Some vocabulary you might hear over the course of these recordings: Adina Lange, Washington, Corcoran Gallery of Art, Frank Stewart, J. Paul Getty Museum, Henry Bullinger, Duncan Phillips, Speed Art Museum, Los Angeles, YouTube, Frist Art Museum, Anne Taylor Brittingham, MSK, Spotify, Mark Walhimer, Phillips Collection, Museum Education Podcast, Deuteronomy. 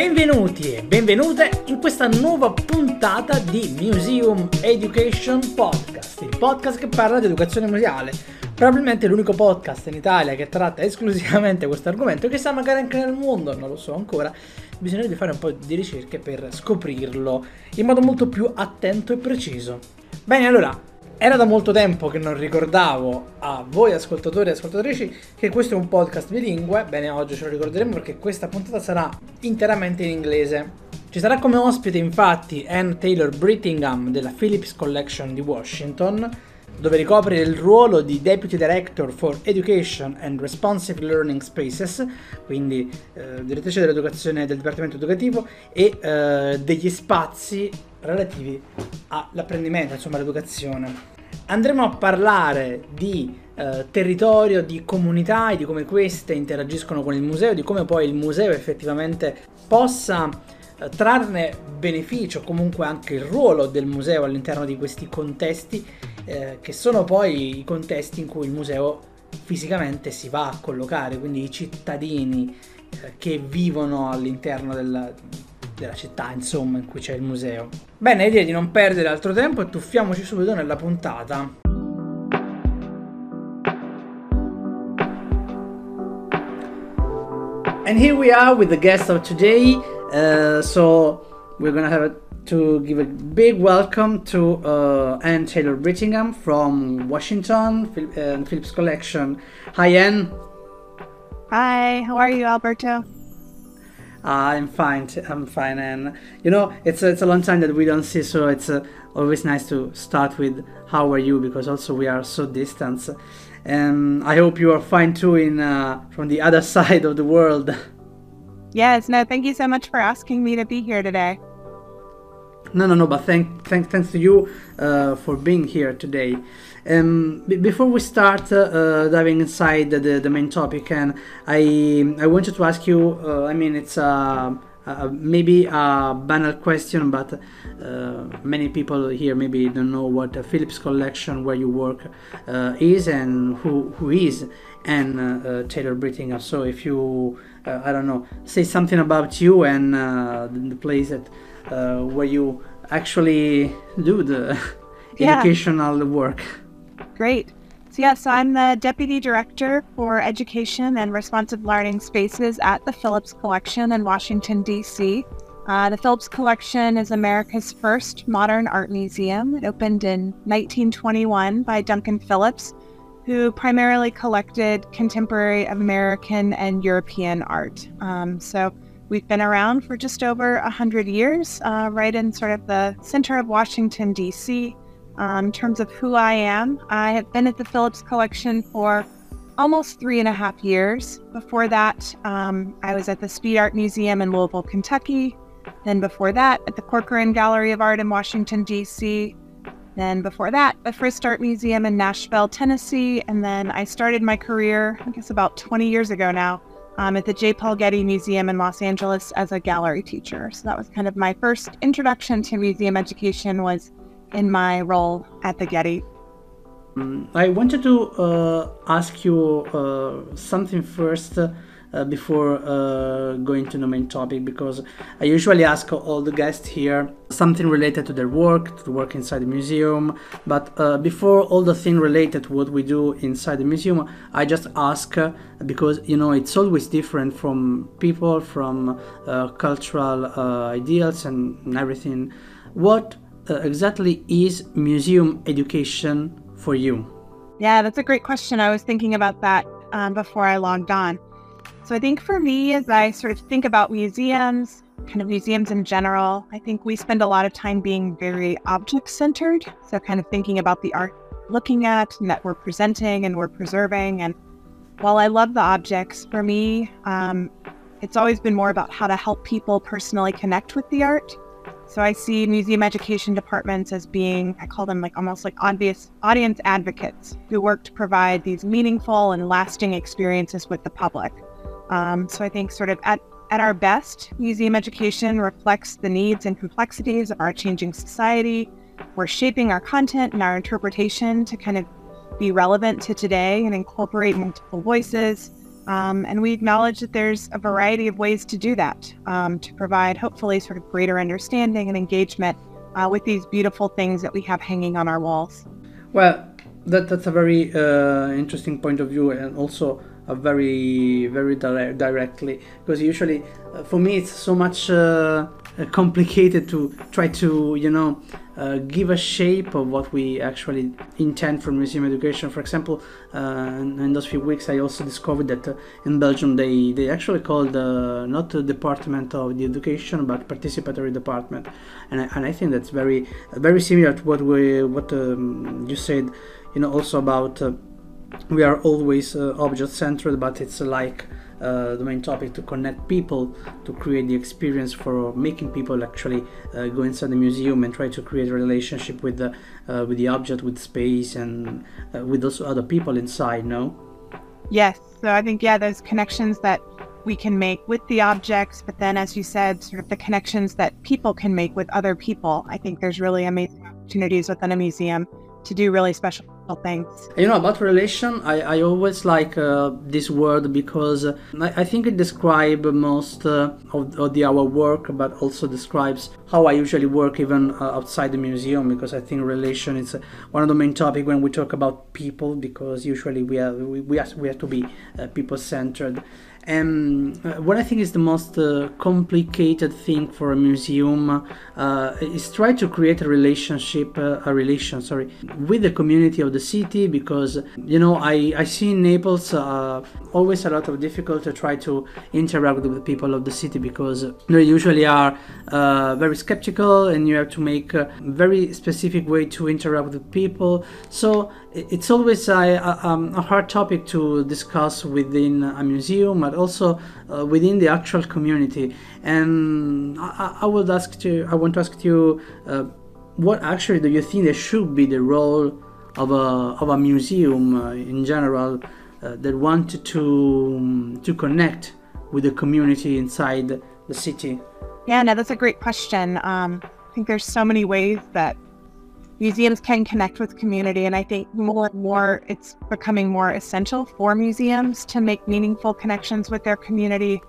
Benvenuti e benvenute in questa nuova puntata di Museum Education Podcast, il podcast che parla di educazione museale. Probabilmente l'unico podcast in Italia che tratta esclusivamente questo argomento, chissà magari anche nel mondo, non lo so ancora. Bisognerebbe fare un po' di ricerche per scoprirlo in modo molto più attento e preciso. Bene, allora, era da molto tempo che non ricordavo a voi ascoltatori e ascoltatrici che questo è un podcast bilingue. Bene, oggi ce lo ricorderemo perché questa puntata sarà interamente in inglese. Ci sarà come ospite infatti Anne Taylor Brittingham della Phillips Collection di Washington, dove ricopre il ruolo di Deputy Director for Education and Responsive Learning Spaces, quindi direttrice dell'educazione del Dipartimento Educativo e degli spazi relativi all'apprendimento, insomma all'educazione. Andremo a parlare di territorio, di comunità e di come queste interagiscono con il museo, di come poi il museo effettivamente possa trarne beneficio, comunque anche il ruolo del museo all'interno di questi contesti che sono poi i contesti in cui il museo fisicamente si va a collocare, quindi i cittadini che vivono all'interno della città, insomma, in cui c'è il museo. Bene, direi di non perdere altro tempo e tuffiamoci subito nella puntata. And here we are with the guest of today. So we're gonna have to give a big welcome to Anne Taylor Brittingham from Washington, Phillips Collection. Hi, Anne. Hi. How are you, Alberto? I'm fine, and you know it's a long time that we don't see, so it's always nice to start with how are you, because also we are so distant, and I hope you are fine too in from the other side of the world. Yes, no, thank you so much for asking me to be here today. No, but thanks to you for being here today. Before we start diving inside the main topic, and I wanted to ask you, I mean, it's maybe a banal question, but many people here maybe don't know what the Phillips Collection, where you work, is, and who is Anne Taylor Brittingham. So if you, I don't know, say something about you and the place that where you actually do the educational work. Great. So I'm the Deputy Director for Education and Responsive Learning Spaces at the Phillips Collection in Washington, D.C. The Phillips Collection is America's first modern art museum. It opened in 1921 by Duncan Phillips, who primarily collected contemporary American and European art. So we've been around for just over 100 years, right in sort of the center of Washington, D.C. In terms of who I am, I have been at the Phillips Collection for almost 3.5 years. Before that, I was at the Speed Art Museum in Louisville, Kentucky. Then before that, at the Corcoran Gallery of Art in Washington, D.C. Then before that, the Frist Art Museum in Nashville, Tennessee. And then I started my career, I guess about 20 years ago now, at the J. Paul Getty Museum in Los Angeles as a gallery teacher. So that was kind of my first introduction to museum education, was in my role at the Getty. I wanted to ask you something first before going to the main topic, because I usually ask all the guests here something related to their work, to the work inside the museum. But before all the thing related to what we do inside the museum, I just ask because, you know, it's always different from people, from cultural ideals and everything. What exactly is museum education for you? Yeah, that's a great question. I was thinking about that before I logged on. So I think for me, as I sort of think about museums, kind of museums in general, I think we spend a lot of time being very object-centered. So kind of thinking about the art we're looking at and that we're presenting and we're preserving. And while I love the objects, for me, it's always been more about how to help people personally connect with the art. So I see museum education departments as being, I call them like almost like obvious audience advocates who work to provide these meaningful and lasting experiences with the public. So I think sort of at our best, museum education reflects the needs and complexities of our changing society. We're shaping our content and our interpretation to kind of be relevant to today and incorporate multiple voices. And we acknowledge that there's a variety of ways to do that, to provide hopefully sort of greater understanding and engagement with these beautiful things that we have hanging on our walls. Well, that's a very interesting point of view, and also a very directly, because usually for me it's so much complicated to try to, give a shape of what we actually intend for museum education. For example, in those few weeks I also discovered that in Belgium they actually called not the Department of the Education but Participatory Department, and I think that's very similar to what you said, also about we are always object centered, but it's like the main topic to connect people, to create the experience for making people actually go inside the museum and try to create a relationship with the object, with space, and with also other people inside. No? Yes. So I think those connections that we can make with the objects, but then, as you said, sort of the connections that people can make with other people. I think there's really amazing opportunities within a museum to do really special things. About relation, I always like this word, because I think it describes most of our work, but also describes how I usually work even outside the museum, because I think relation is one of the main topics when we talk about people, because usually we have to be people-centered. And what I think is the most complicated thing for a museum is try to create a relation with the community of the city, because I see in Naples always a lot of difficulty to try to interact with the people of the city, because they usually are very skeptical, and you have to make a very specific way to interact with people. So it's always a hard topic to discuss within a museum, but also within the actual community. And I want to ask you, what actually do you think there should be the role of a museum in general that wanted to connect with the community inside the city? Yeah, no, that's a great question. I think there's so many ways that museums can connect with community, and I think more and more it's becoming more essential for museums to make meaningful connections with their community.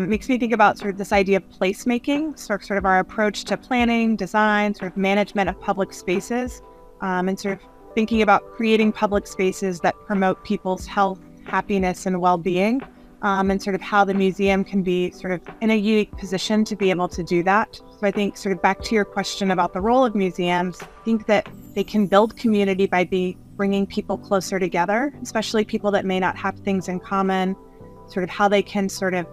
Makes me think about sort of this idea of placemaking, sort of our approach to planning, design, sort of management of public spaces, and sort of thinking about creating public spaces that promote people's health, happiness, and well-being, and sort of how the museum can be sort of in a unique position to be able to do that. So I think sort of back to your question about the role of museums, I think that they can build community by bringing people closer together, especially people that may not have things in common, sort of how they can sort of,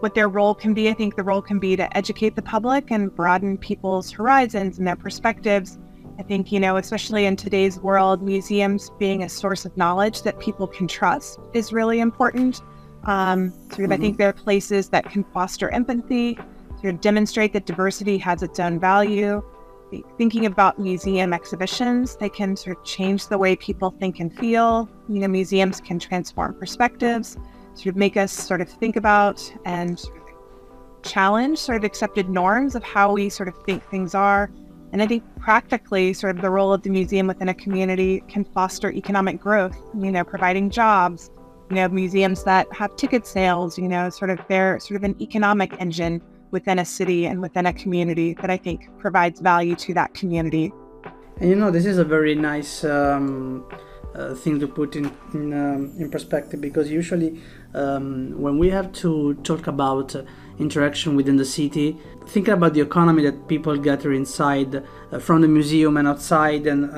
what their role can be. I think the role can be to educate the public and broaden people's horizons and their perspectives. I think, especially in today's world, museums being a source of knowledge that people can trust is really important. I think there are places that can foster empathy, to demonstrate that diversity has its own value. Thinking about museum exhibitions, they can sort of change the way people think and feel. Museums can transform perspectives, sort of make us sort of think about and challenge sort of accepted norms of how we sort of think things are. And I think practically sort of the role of the museum within a community can foster economic growth, providing jobs, museums that have ticket sales, sort of they're sort of an economic engine within a city and within a community that I think provides value to that community. And this is a very nice thing to put in perspective, because usually when we have to talk about interaction within the city, thinking about the economy that people gather inside from the museum and outside, and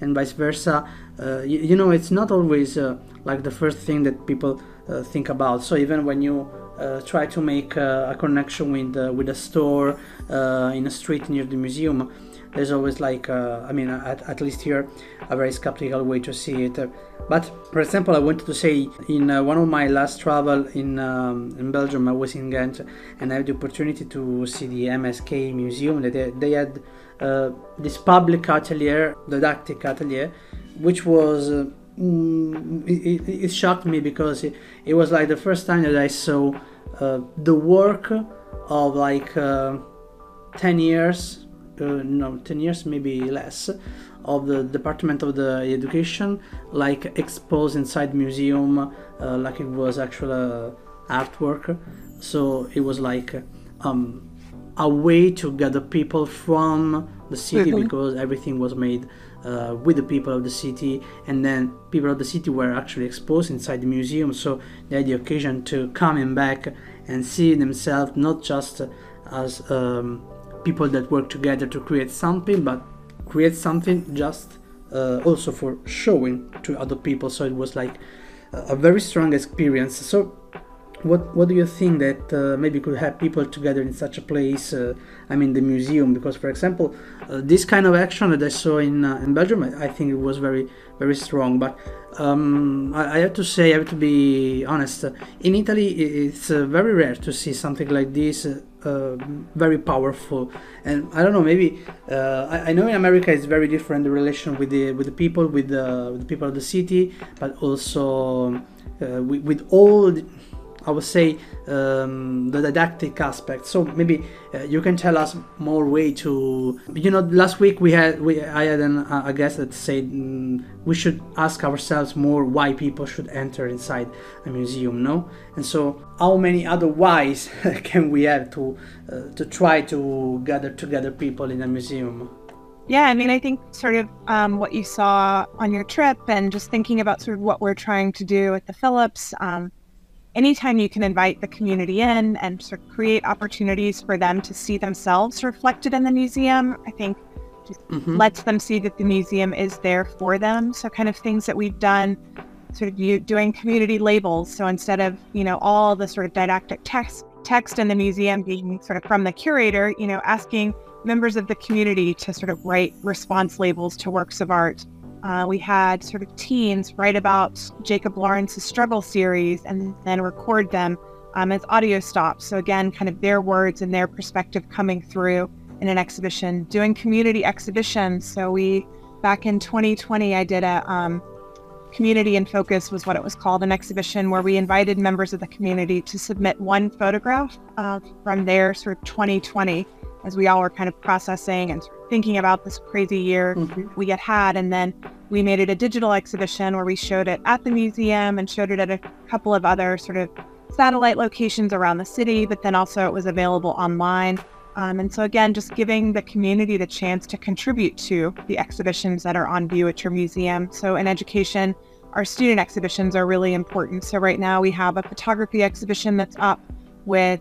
vice versa, it's not always like the first thing that people think about. So even when you try to make a connection with a store in a street near the museum, there's always like at least here a very skeptical way to see it. But for example, I wanted to say in one of my last travel in Belgium, I was in Ghent, and I had the opportunity to see the MSK museum. They had this public atelier, didactic atelier, which was it shocked me, because it was like the first time that I saw the work of like 10 years no, 10 years, maybe less, of the Department of the Education, like exposed inside museum, like it was actual artwork. So it was like a way to gather people from the city, mm-hmm. because everything was made with the people of the city, and then people of the city were actually exposed inside the museum, so they had the occasion to come and back and see themselves not just as people that work together to create something, but create something just also for showing to other people. So it was like a very strong experience. So What do you think that maybe could have people together in such a place? I mean, the museum, because, for example, this kind of action that I saw in Belgium, I think it was very, very strong. But I have to say, I have to be honest. In Italy, it's very rare to see something like this, very powerful. And I don't know, maybe I know in America it's very different, the relation with the people of the city, but also with all the, I would say, the didactic aspect. So maybe you can tell us more way to, you know, last week I had a guest that said we should ask ourselves more why people should enter inside a museum, no? And so how many other whys can we have to try to gather together people in a museum? Yeah, I mean, I think sort of what you saw on your trip, and just thinking about sort of what we're trying to do at the Phillips, anytime you can invite the community in and sort of create opportunities for them to see themselves reflected in the museum, I think just mm-hmm. lets them see that the museum is there for them. So kind of things that we've done, sort of doing community labels. So instead of, you know, all the sort of didactic text in the museum being sort of from the curator, you know, asking members of the community to sort of write response labels to works of art. We had sort of teens write about Jacob Lawrence's struggle series and then record them as audio stops. So again, kind of their words and their perspective coming through in an exhibition, doing community exhibitions. So we, back in 2020, I did a Community in Focus was what it was called, an exhibition where we invited members of the community to submit one photograph from their sort of 2020, as we all were kind of processing and thinking about this crazy year mm-hmm. we had. And then we made it a digital exhibition where we showed it at the museum and showed it at a couple of other sort of satellite locations around the city, but then also it was available online. And so again, just giving the community the chance to contribute to the exhibitions that are on view at your museum. So in education, our student exhibitions are really important. So right now we have a photography exhibition that's up with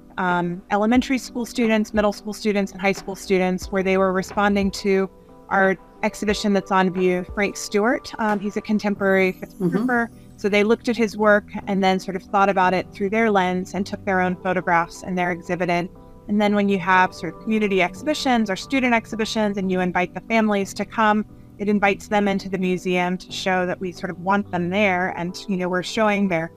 elementary school students, middle school students, and high school students, where they were responding to our exhibition that's on view, Frank Stewart. He's a contemporary photographer. Mm-hmm. So they looked at his work and then sort of thought about it through their lens and took their own photographs, and they're exhibited. And then when you have sort of community exhibitions or student exhibitions and you invite the families to come, it invites them into the museum to show that we sort of want them there. And, you know, we're showing their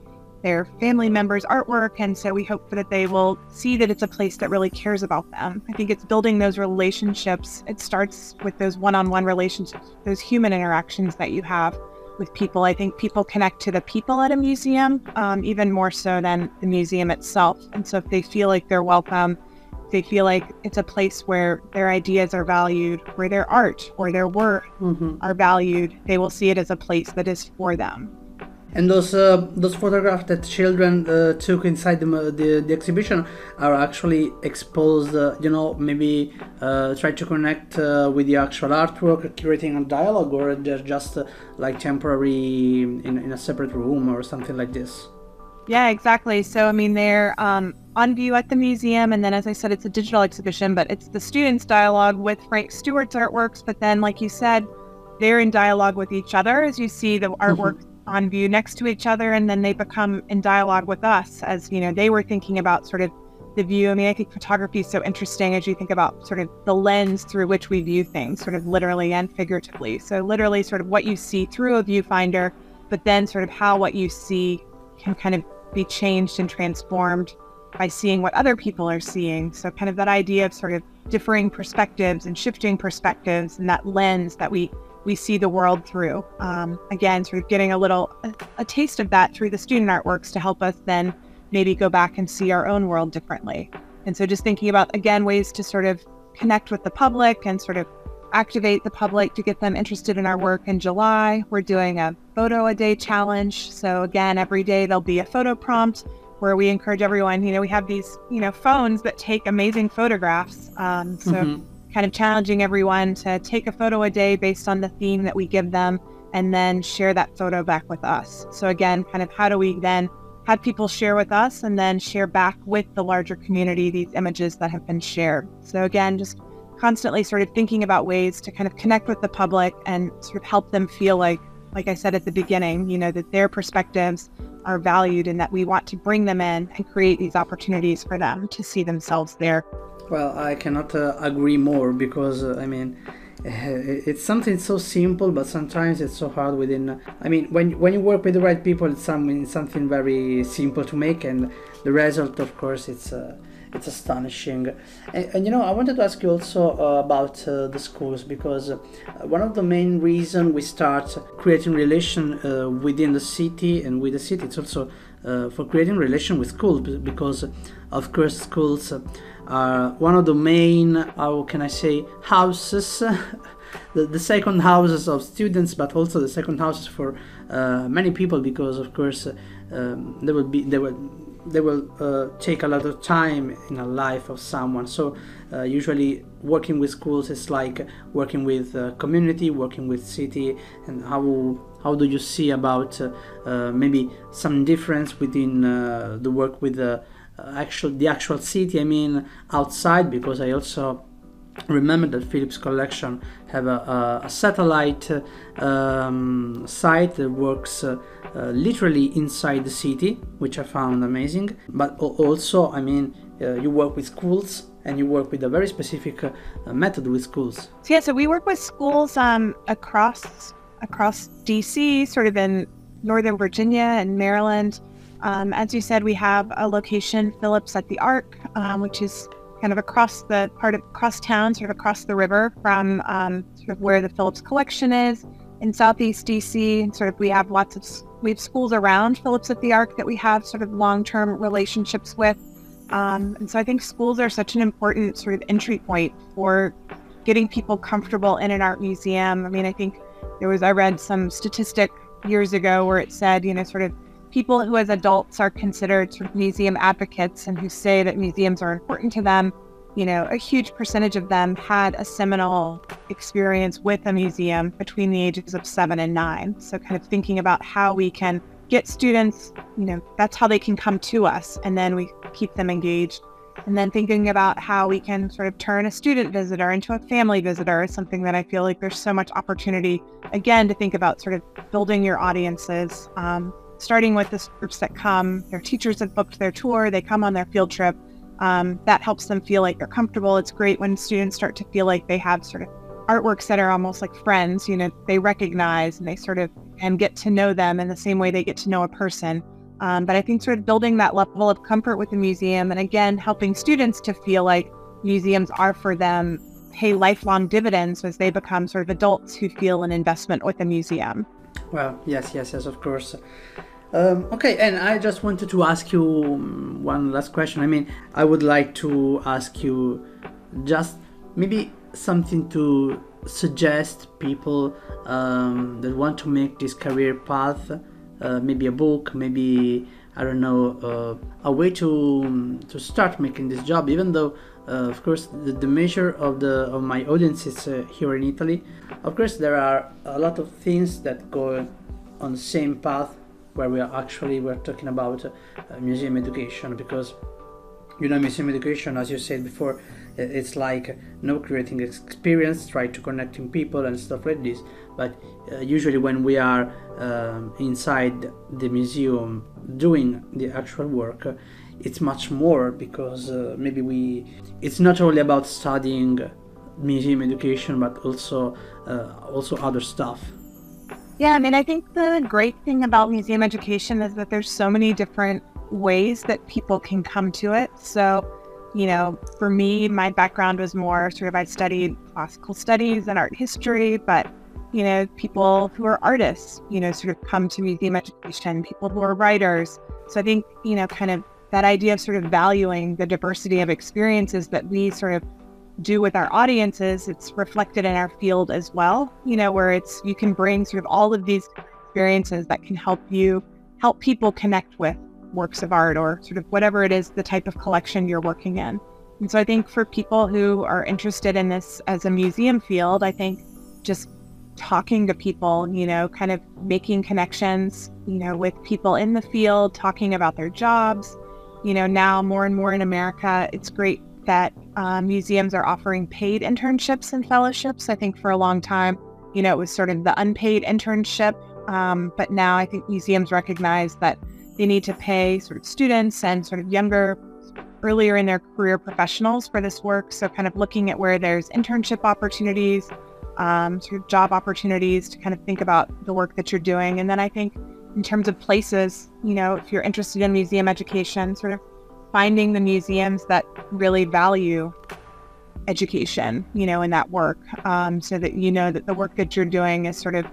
family members' artwork, and so we hope that they will see that it's a place that really cares about them. I think it's building those relationships. It starts with those one-on-one relationships, those human interactions that you have with people. I think people connect to the people at a museum even more so than the museum itself. And so if they feel like they're welcome, if they feel like it's a place where their ideas are valued, where their art or their work mm-hmm. are valued, they will see it as a place that is for them. And those photographs that children took inside the exhibition are actually exposed, you know, maybe try to connect with the actual artwork, curating a dialogue, or they're just like temporary in a separate room or something like this. Yeah, exactly. So, I mean, they're on view at the museum. And then, as I said, it's a digital exhibition, but it's the students' dialogue with Frank Stewart's artworks. But then, like you said, they're in dialogue with each other as you see the artwork on view next to each other, and then they become in dialogue with us as, you know, they were thinking about sort of the view. I mean, I think photography is so interesting as you think about sort of the lens through which we view things, sort of literally and figuratively. So literally sort of what you see through a viewfinder, but then sort of how what you see can kind of be changed and transformed by seeing what other people are seeing. So kind of that idea of sort of differing perspectives and shifting perspectives, and that lens that we see the world through. Again, sort of getting a taste of that through the student artworks to help us then maybe go back and see our own world differently. And so just thinking about, again, ways to sort of connect with the public and sort of activate the public to get them interested in our work. In July, we're doing a photo a day challenge. So again, every day there'll be a photo prompt where we encourage everyone, we have these, phones that take amazing photographs. So kind of challenging everyone to take a photo a day based on the theme that we give them and then share that photo back with us. So again, kind of how do we then have people share with us and then share back with the larger community these images that have been shared. So again, just constantly sort of thinking about ways to kind of connect with the public and sort of help them feel like I said at the beginning, that their perspectives are valued and that we want to bring them in and create these opportunities for them to see themselves there. Well, I cannot agree more because, it's something so simple, but sometimes it's so hard within. When you work with the right people, it's something very simple to make, and the result, of course, it's astonishing. And I wanted to ask you also about the schools, because one of the main reasons we start creating relation within the city and with the city, it's also for creating relation with schools, because of course schools are one of the main, houses, the second houses of students, but also the second houses for many people, because of course they will take a lot of time in a life of someone. So usually working with schools is like working with community, working with city. And how do you see about maybe some difference within the work with the actual city? Outside, because I also remember that Phillips Collection have a satellite site that works literally inside the city, which I found amazing. But also, you work with schools, and you work with a very specific method with schools. So we work with schools across DC, sort of in Northern Virginia and Maryland. As you said, we have a location, Phillips at the Arc, which is kind of across town, sort of across the river from sort of where the Phillips Collection is in Southeast DC. Sort of we have schools around Phillips at the Arc that we have sort of long-term relationships with. And so I think schools are such an important sort of entry point for getting people comfortable in an art museum. I think I read some statistic years ago where it said, sort of people who as adults are considered sort of museum advocates and who say that museums are important to them, a huge percentage of them had a seminal experience with a museum between the ages of 7 and 9. So kind of thinking about how we can get students, that's how they can come to us, and then we keep them engaged. And then thinking about how we can sort of turn a student visitor into a family visitor is something that I feel like there's so much opportunity, again, to think about sort of building your audiences, starting with the groups that come, their teachers have booked their tour, they come on their field trip. That helps them feel like they're comfortable. It's great when students start to feel like they have sort of artworks that are almost like friends, they recognize and they sort of get to know them in the same way they get to know a person. But I think sort of building that level of comfort with the museum, and again, helping students to feel like museums are for them, pay lifelong dividends as they become sort of adults who feel an investment with the museum. Well, yes, of course. Okay, and I just wanted to ask you one last question. I would like to ask you just maybe something to suggest people that want to make this career path, maybe a book, maybe, a way to start making this job, even though, of course, the measure of my audience is here in Italy. Of course, there are a lot of things that go on the same path where we're talking about museum education, because museum education, as you said before, it's like creating experience, try to connecting people and stuff like this. But usually when we are inside the museum doing the actual work, it's much more, because maybe it's not only about studying museum education, but also other stuff. Yeah, I think the great thing about museum education is that there's so many different ways that people can come to it. So, for me, my background was more sort of, I studied classical studies and art history, but, people who are artists, sort of come to museum education, people who are writers. So I think, kind of that idea of sort of valuing the diversity of experiences that we sort of do with our audiences, it's reflected in our field as well, you know, where it's, you can bring sort of all of these experiences that can help you help people connect with works of art or sort of whatever it is, the type of collection you're working in. And so I think for people who are interested in this as a museum field, I think just talking to people, you know, kind of making connections, you know, with people in the field, talking about their jobs, you know, now more and more in America, it's great that museums are offering paid internships and fellowships. I think for a long time, you know, it was sort of the unpaid internship. But now I think museums recognize that they need to pay sort of students and sort of younger, earlier in their career professionals for this work. So kind of looking at where there's internship opportunities, sort of job opportunities to kind of think about the work that you're doing. And then I think in terms of places, you know, if you're interested in museum education, sort of finding the museums that really value education, you know, in that work, so that you know that the work that you're doing is sort of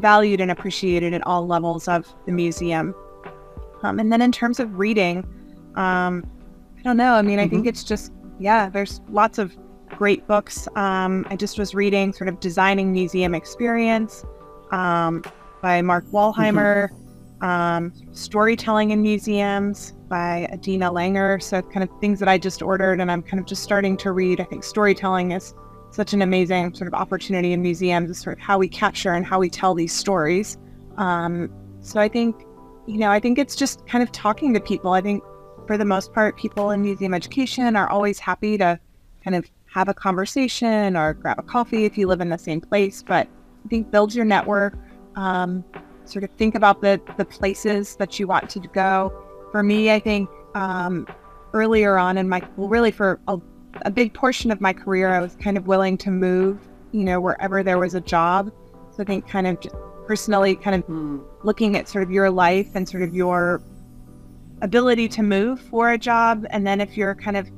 valued and appreciated at all levels of the museum. And then in terms of reading, I don't know. I mean, I think it's just, yeah, there's lots of great books. I just was reading sort of Designing Museum Experience by Mark Walhimer, Storytelling in Museums by Adina Lange. So kind of things that I just ordered and I'm kind of just starting to read. I think storytelling is such an amazing sort of opportunity in museums, is sort of how we capture and how we tell these stories. So I think, you know, I think it's just kind of talking to people. I think for the most part, people in museum education are always happy to kind of have a conversation or grab a coffee if you live in the same place. But I think build your network, sort of think about the places that you want to go. For me, I think earlier on in my, well, really for a big portion of my career, I was kind of willing to move, you know, wherever there was a job. So I think kind of personally kind of looking at sort of your life and sort of your ability to move for a job. And then if you're kind of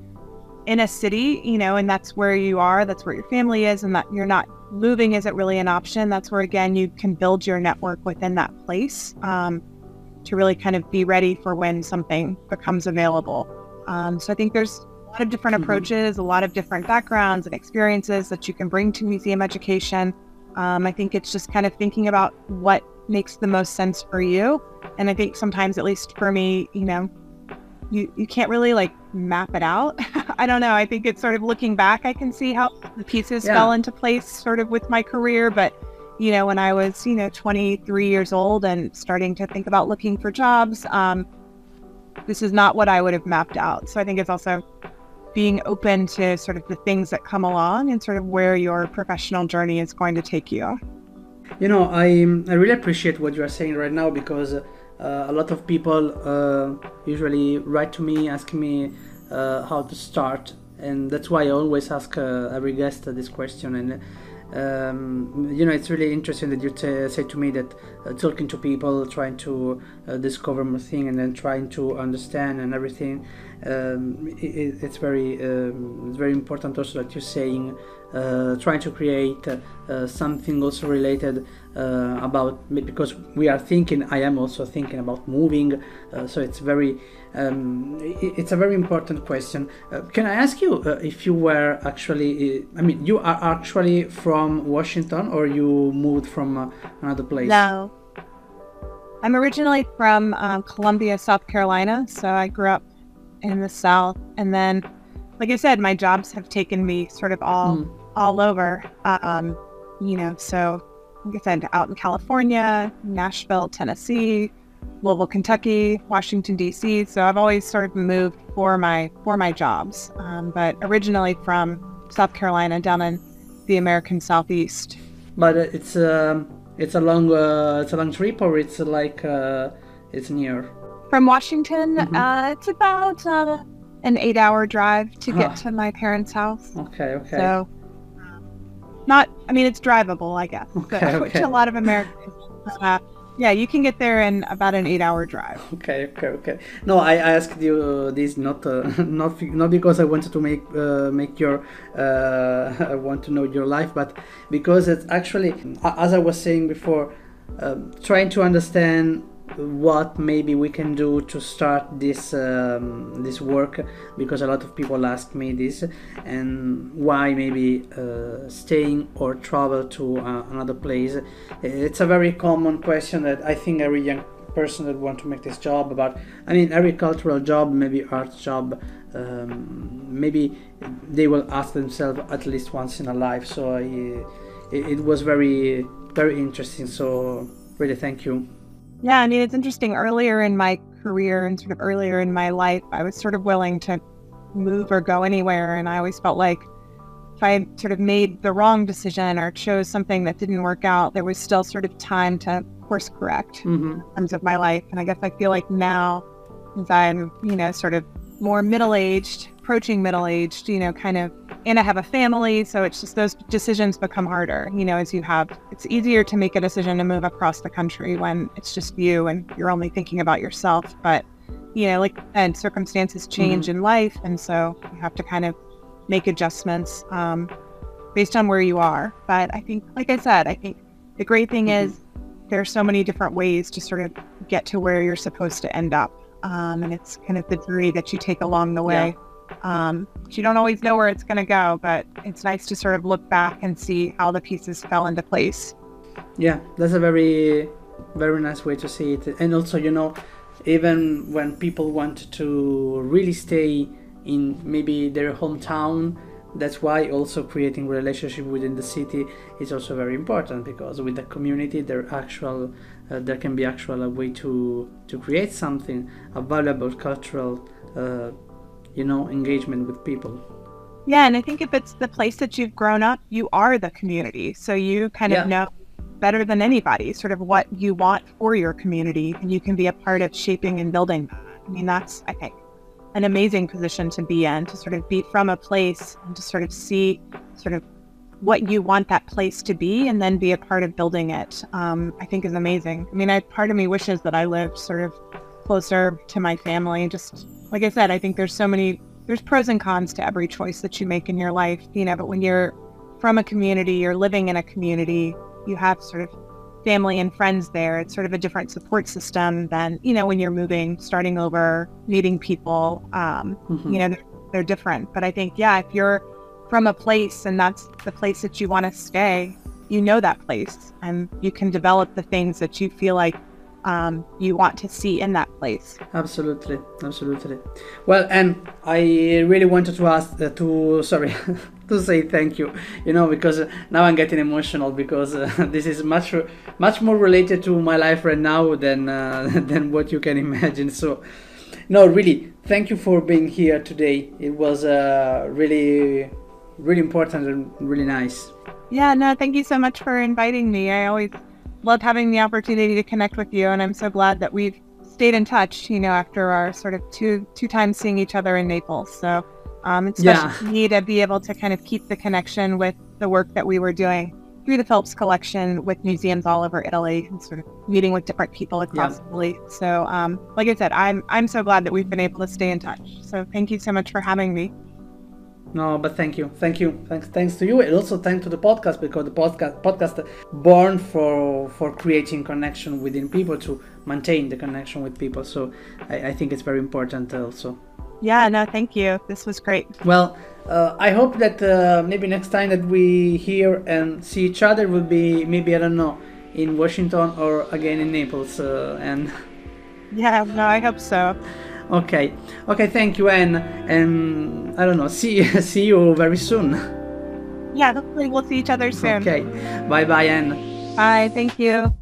in a city, you know, and that's where you are, that's where your family is, and that you're not moving isn't really an option, that's where, again, you can build your network within that place to really kind of be ready for when something becomes available. So I think there's a lot of different approaches, a lot of different backgrounds and experiences that you can bring to museum education. I think it's just kind of thinking about what makes the most sense for you. And I think sometimes, at least for me, you know, you can't really like map it out. I don't know. I think it's sort of looking back, I can see how the pieces fell into place sort of with my career. But, you know, when I was, you know, 23 years old and starting to think about looking for jobs, this is not what I would have mapped out. So I think it's also being open to sort of the things that come along and sort of where your professional journey is going to take you. You know, I really appreciate what you are saying right now, because a lot of people usually write to me asking me how to start, and that's why I always ask every guest this question. And you know, it's really interesting that you say to me that talking to people, trying to discover more things, and then trying to understand and everything. It's very important also that you're saying trying to create something also related about, because we are thinking, I am also thinking about moving. So it's very, it's a very important question. Can I ask you if you were actually, I mean, you are actually from Washington, or you moved from another place? No, I'm originally from Columbia, South Carolina. So I grew up in the South. And then, like I said, my jobs have taken me sort of all over, you know, so like I said, out in California, Nashville, Tennessee, Louisville, Kentucky, Washington, D.C. So I've always sort of moved for my jobs, but originally from South Carolina, down in the American Southeast. But it's a long trip, or it's like it's near? From Washington, it's about an 8-hour drive to get to my parents' house. Okay. So, not, I mean, it's drivable, I guess, which a lot of Americans, yeah, you can get there in about an 8-hour drive. Okay. No, I asked you this not because I wanted to make your, I want to know your life, but because it's actually, as I was saying before, trying to understand what maybe we can do to start this this work, because a lot of people ask me this, and why maybe staying or travel to another place. It's a very common question that I think every young person that want to make this job about, I mean, every cultural job, maybe art job, maybe they will ask themselves at least once in a life. So it was very, very interesting. So really, thank you. Yeah, I mean, it's interesting. Earlier in my career and sort of earlier in my life, I was sort of willing to move or go anywhere. And I always felt like if I sort of made the wrong decision or chose something that didn't work out, there was still sort of time to course correct in terms of my life. And I guess I feel like now, since I'm, you know, sort of more middle-aged, approaching middle-aged, you know, kind of, and I have a family, so it's just those decisions become harder, you know, as you have, it's easier to make a decision to move across the country when it's just you and you're only thinking about yourself. But, you know, like, and circumstances change in life. And so you have to kind of make adjustments based on where you are. But I think, like I said, I think the great thing is there are so many different ways to sort of get to where you're supposed to end up. And it's kind of the journey that you take along the way. Yeah. You don't always know where it's going to go, but it's nice to sort of look back and see how the pieces fell into place. Yeah, that's a very, very nice way to see it. And also, you know, even when people want to really stay in maybe their hometown, that's why also creating relationship within the city is also very important, because with the community there can be actual a way to create something, a valuable cultural you know, engagement with people. Yeah, and I think if it's the place that you've grown up, you are the community. So you kind of know better than anybody sort of what you want for your community, and you can be a part of shaping and building that. I mean, that's, I think, an amazing position to be in, to sort of be from a place and to sort of see sort of what you want that place to be and then be a part of building it, I think is amazing. I mean, part of me wishes that I lived sort of closer to my family. Just like I said, I think there's pros and cons to every choice that you make in your life, you know, but when you're from a community, you're living in a community, you have sort of family and friends there. It's sort of a different support system than, you know, when you're moving, starting over, meeting people, you know, they're different. But I think, yeah, if you're from a place and that's the place that you want to stay, you know that place and you can develop the things that you feel like you want to see in that place. Absolutely, absolutely. Well, and I really wanted to ask to say thank you, you know, because now I'm getting emotional, because this is much more related to my life right now than what you can imagine. So no, really, thank you for being here today. It was really, really important and really nice. Yeah, no, thank you so much for inviting me. I always love having the opportunity to connect with you, and I'm so glad that we've stayed in touch, you know, after our sort of two times seeing each other in Naples. So it's special for me to be able to kind of keep the connection with the work that we were doing through the Phillips Collection with museums all over Italy and sort of meeting with different people across Italy. So like I said, I'm so glad that we've been able to stay in touch. So thank you so much for having me. No, but thank you. Thanks to you, and also thanks to the podcast, because the podcast born for creating connection within people, to maintain the connection with people. So I think it's very important also. Yeah, no, thank you. This was great. Well, I hope that maybe next time that we hear and see each other will be maybe, I don't know, in Washington or again in Naples. And yeah, no, I hope so. Okay, thank you, Anne, and I don't know, see you very soon. Yeah, hopefully we'll see each other soon. Okay, bye, Anne. Bye, thank you.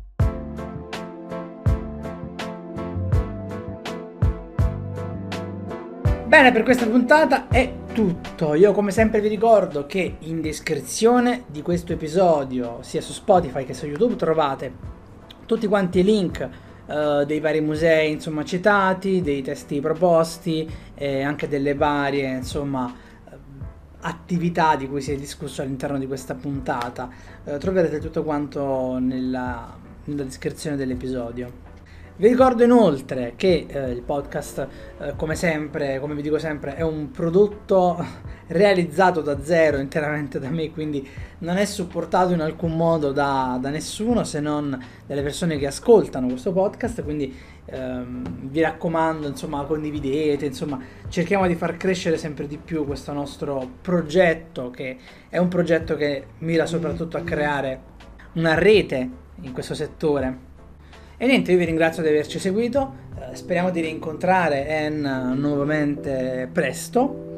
Bene, per questa puntata è tutto. Io come sempre vi ricordo che in descrizione di questo episodio, sia su Spotify che su YouTube, trovate tutti quanti i link dei vari musei, insomma, citati, dei testi proposti, anche delle varie, insomma, attività di cui si è discusso all'interno di questa puntata. Troverete tutto quanto nella descrizione dell'episodio. Vi ricordo inoltre che il podcast, come vi dico sempre, è un prodotto realizzato da zero, interamente da me, quindi non è supportato in alcun modo da nessuno se non dalle persone che ascoltano questo podcast, quindi vi raccomando, insomma, condividete, insomma, cerchiamo di far crescere sempre di più questo nostro progetto, che è un progetto che mira soprattutto a creare una rete in questo settore. E niente, io vi ringrazio di averci seguito, speriamo di rincontrare Anne nuovamente presto,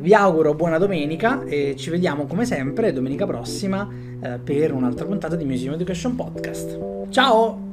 vi auguro buona domenica e ci vediamo come sempre domenica prossima per un'altra puntata di Museum Education Podcast. Ciao!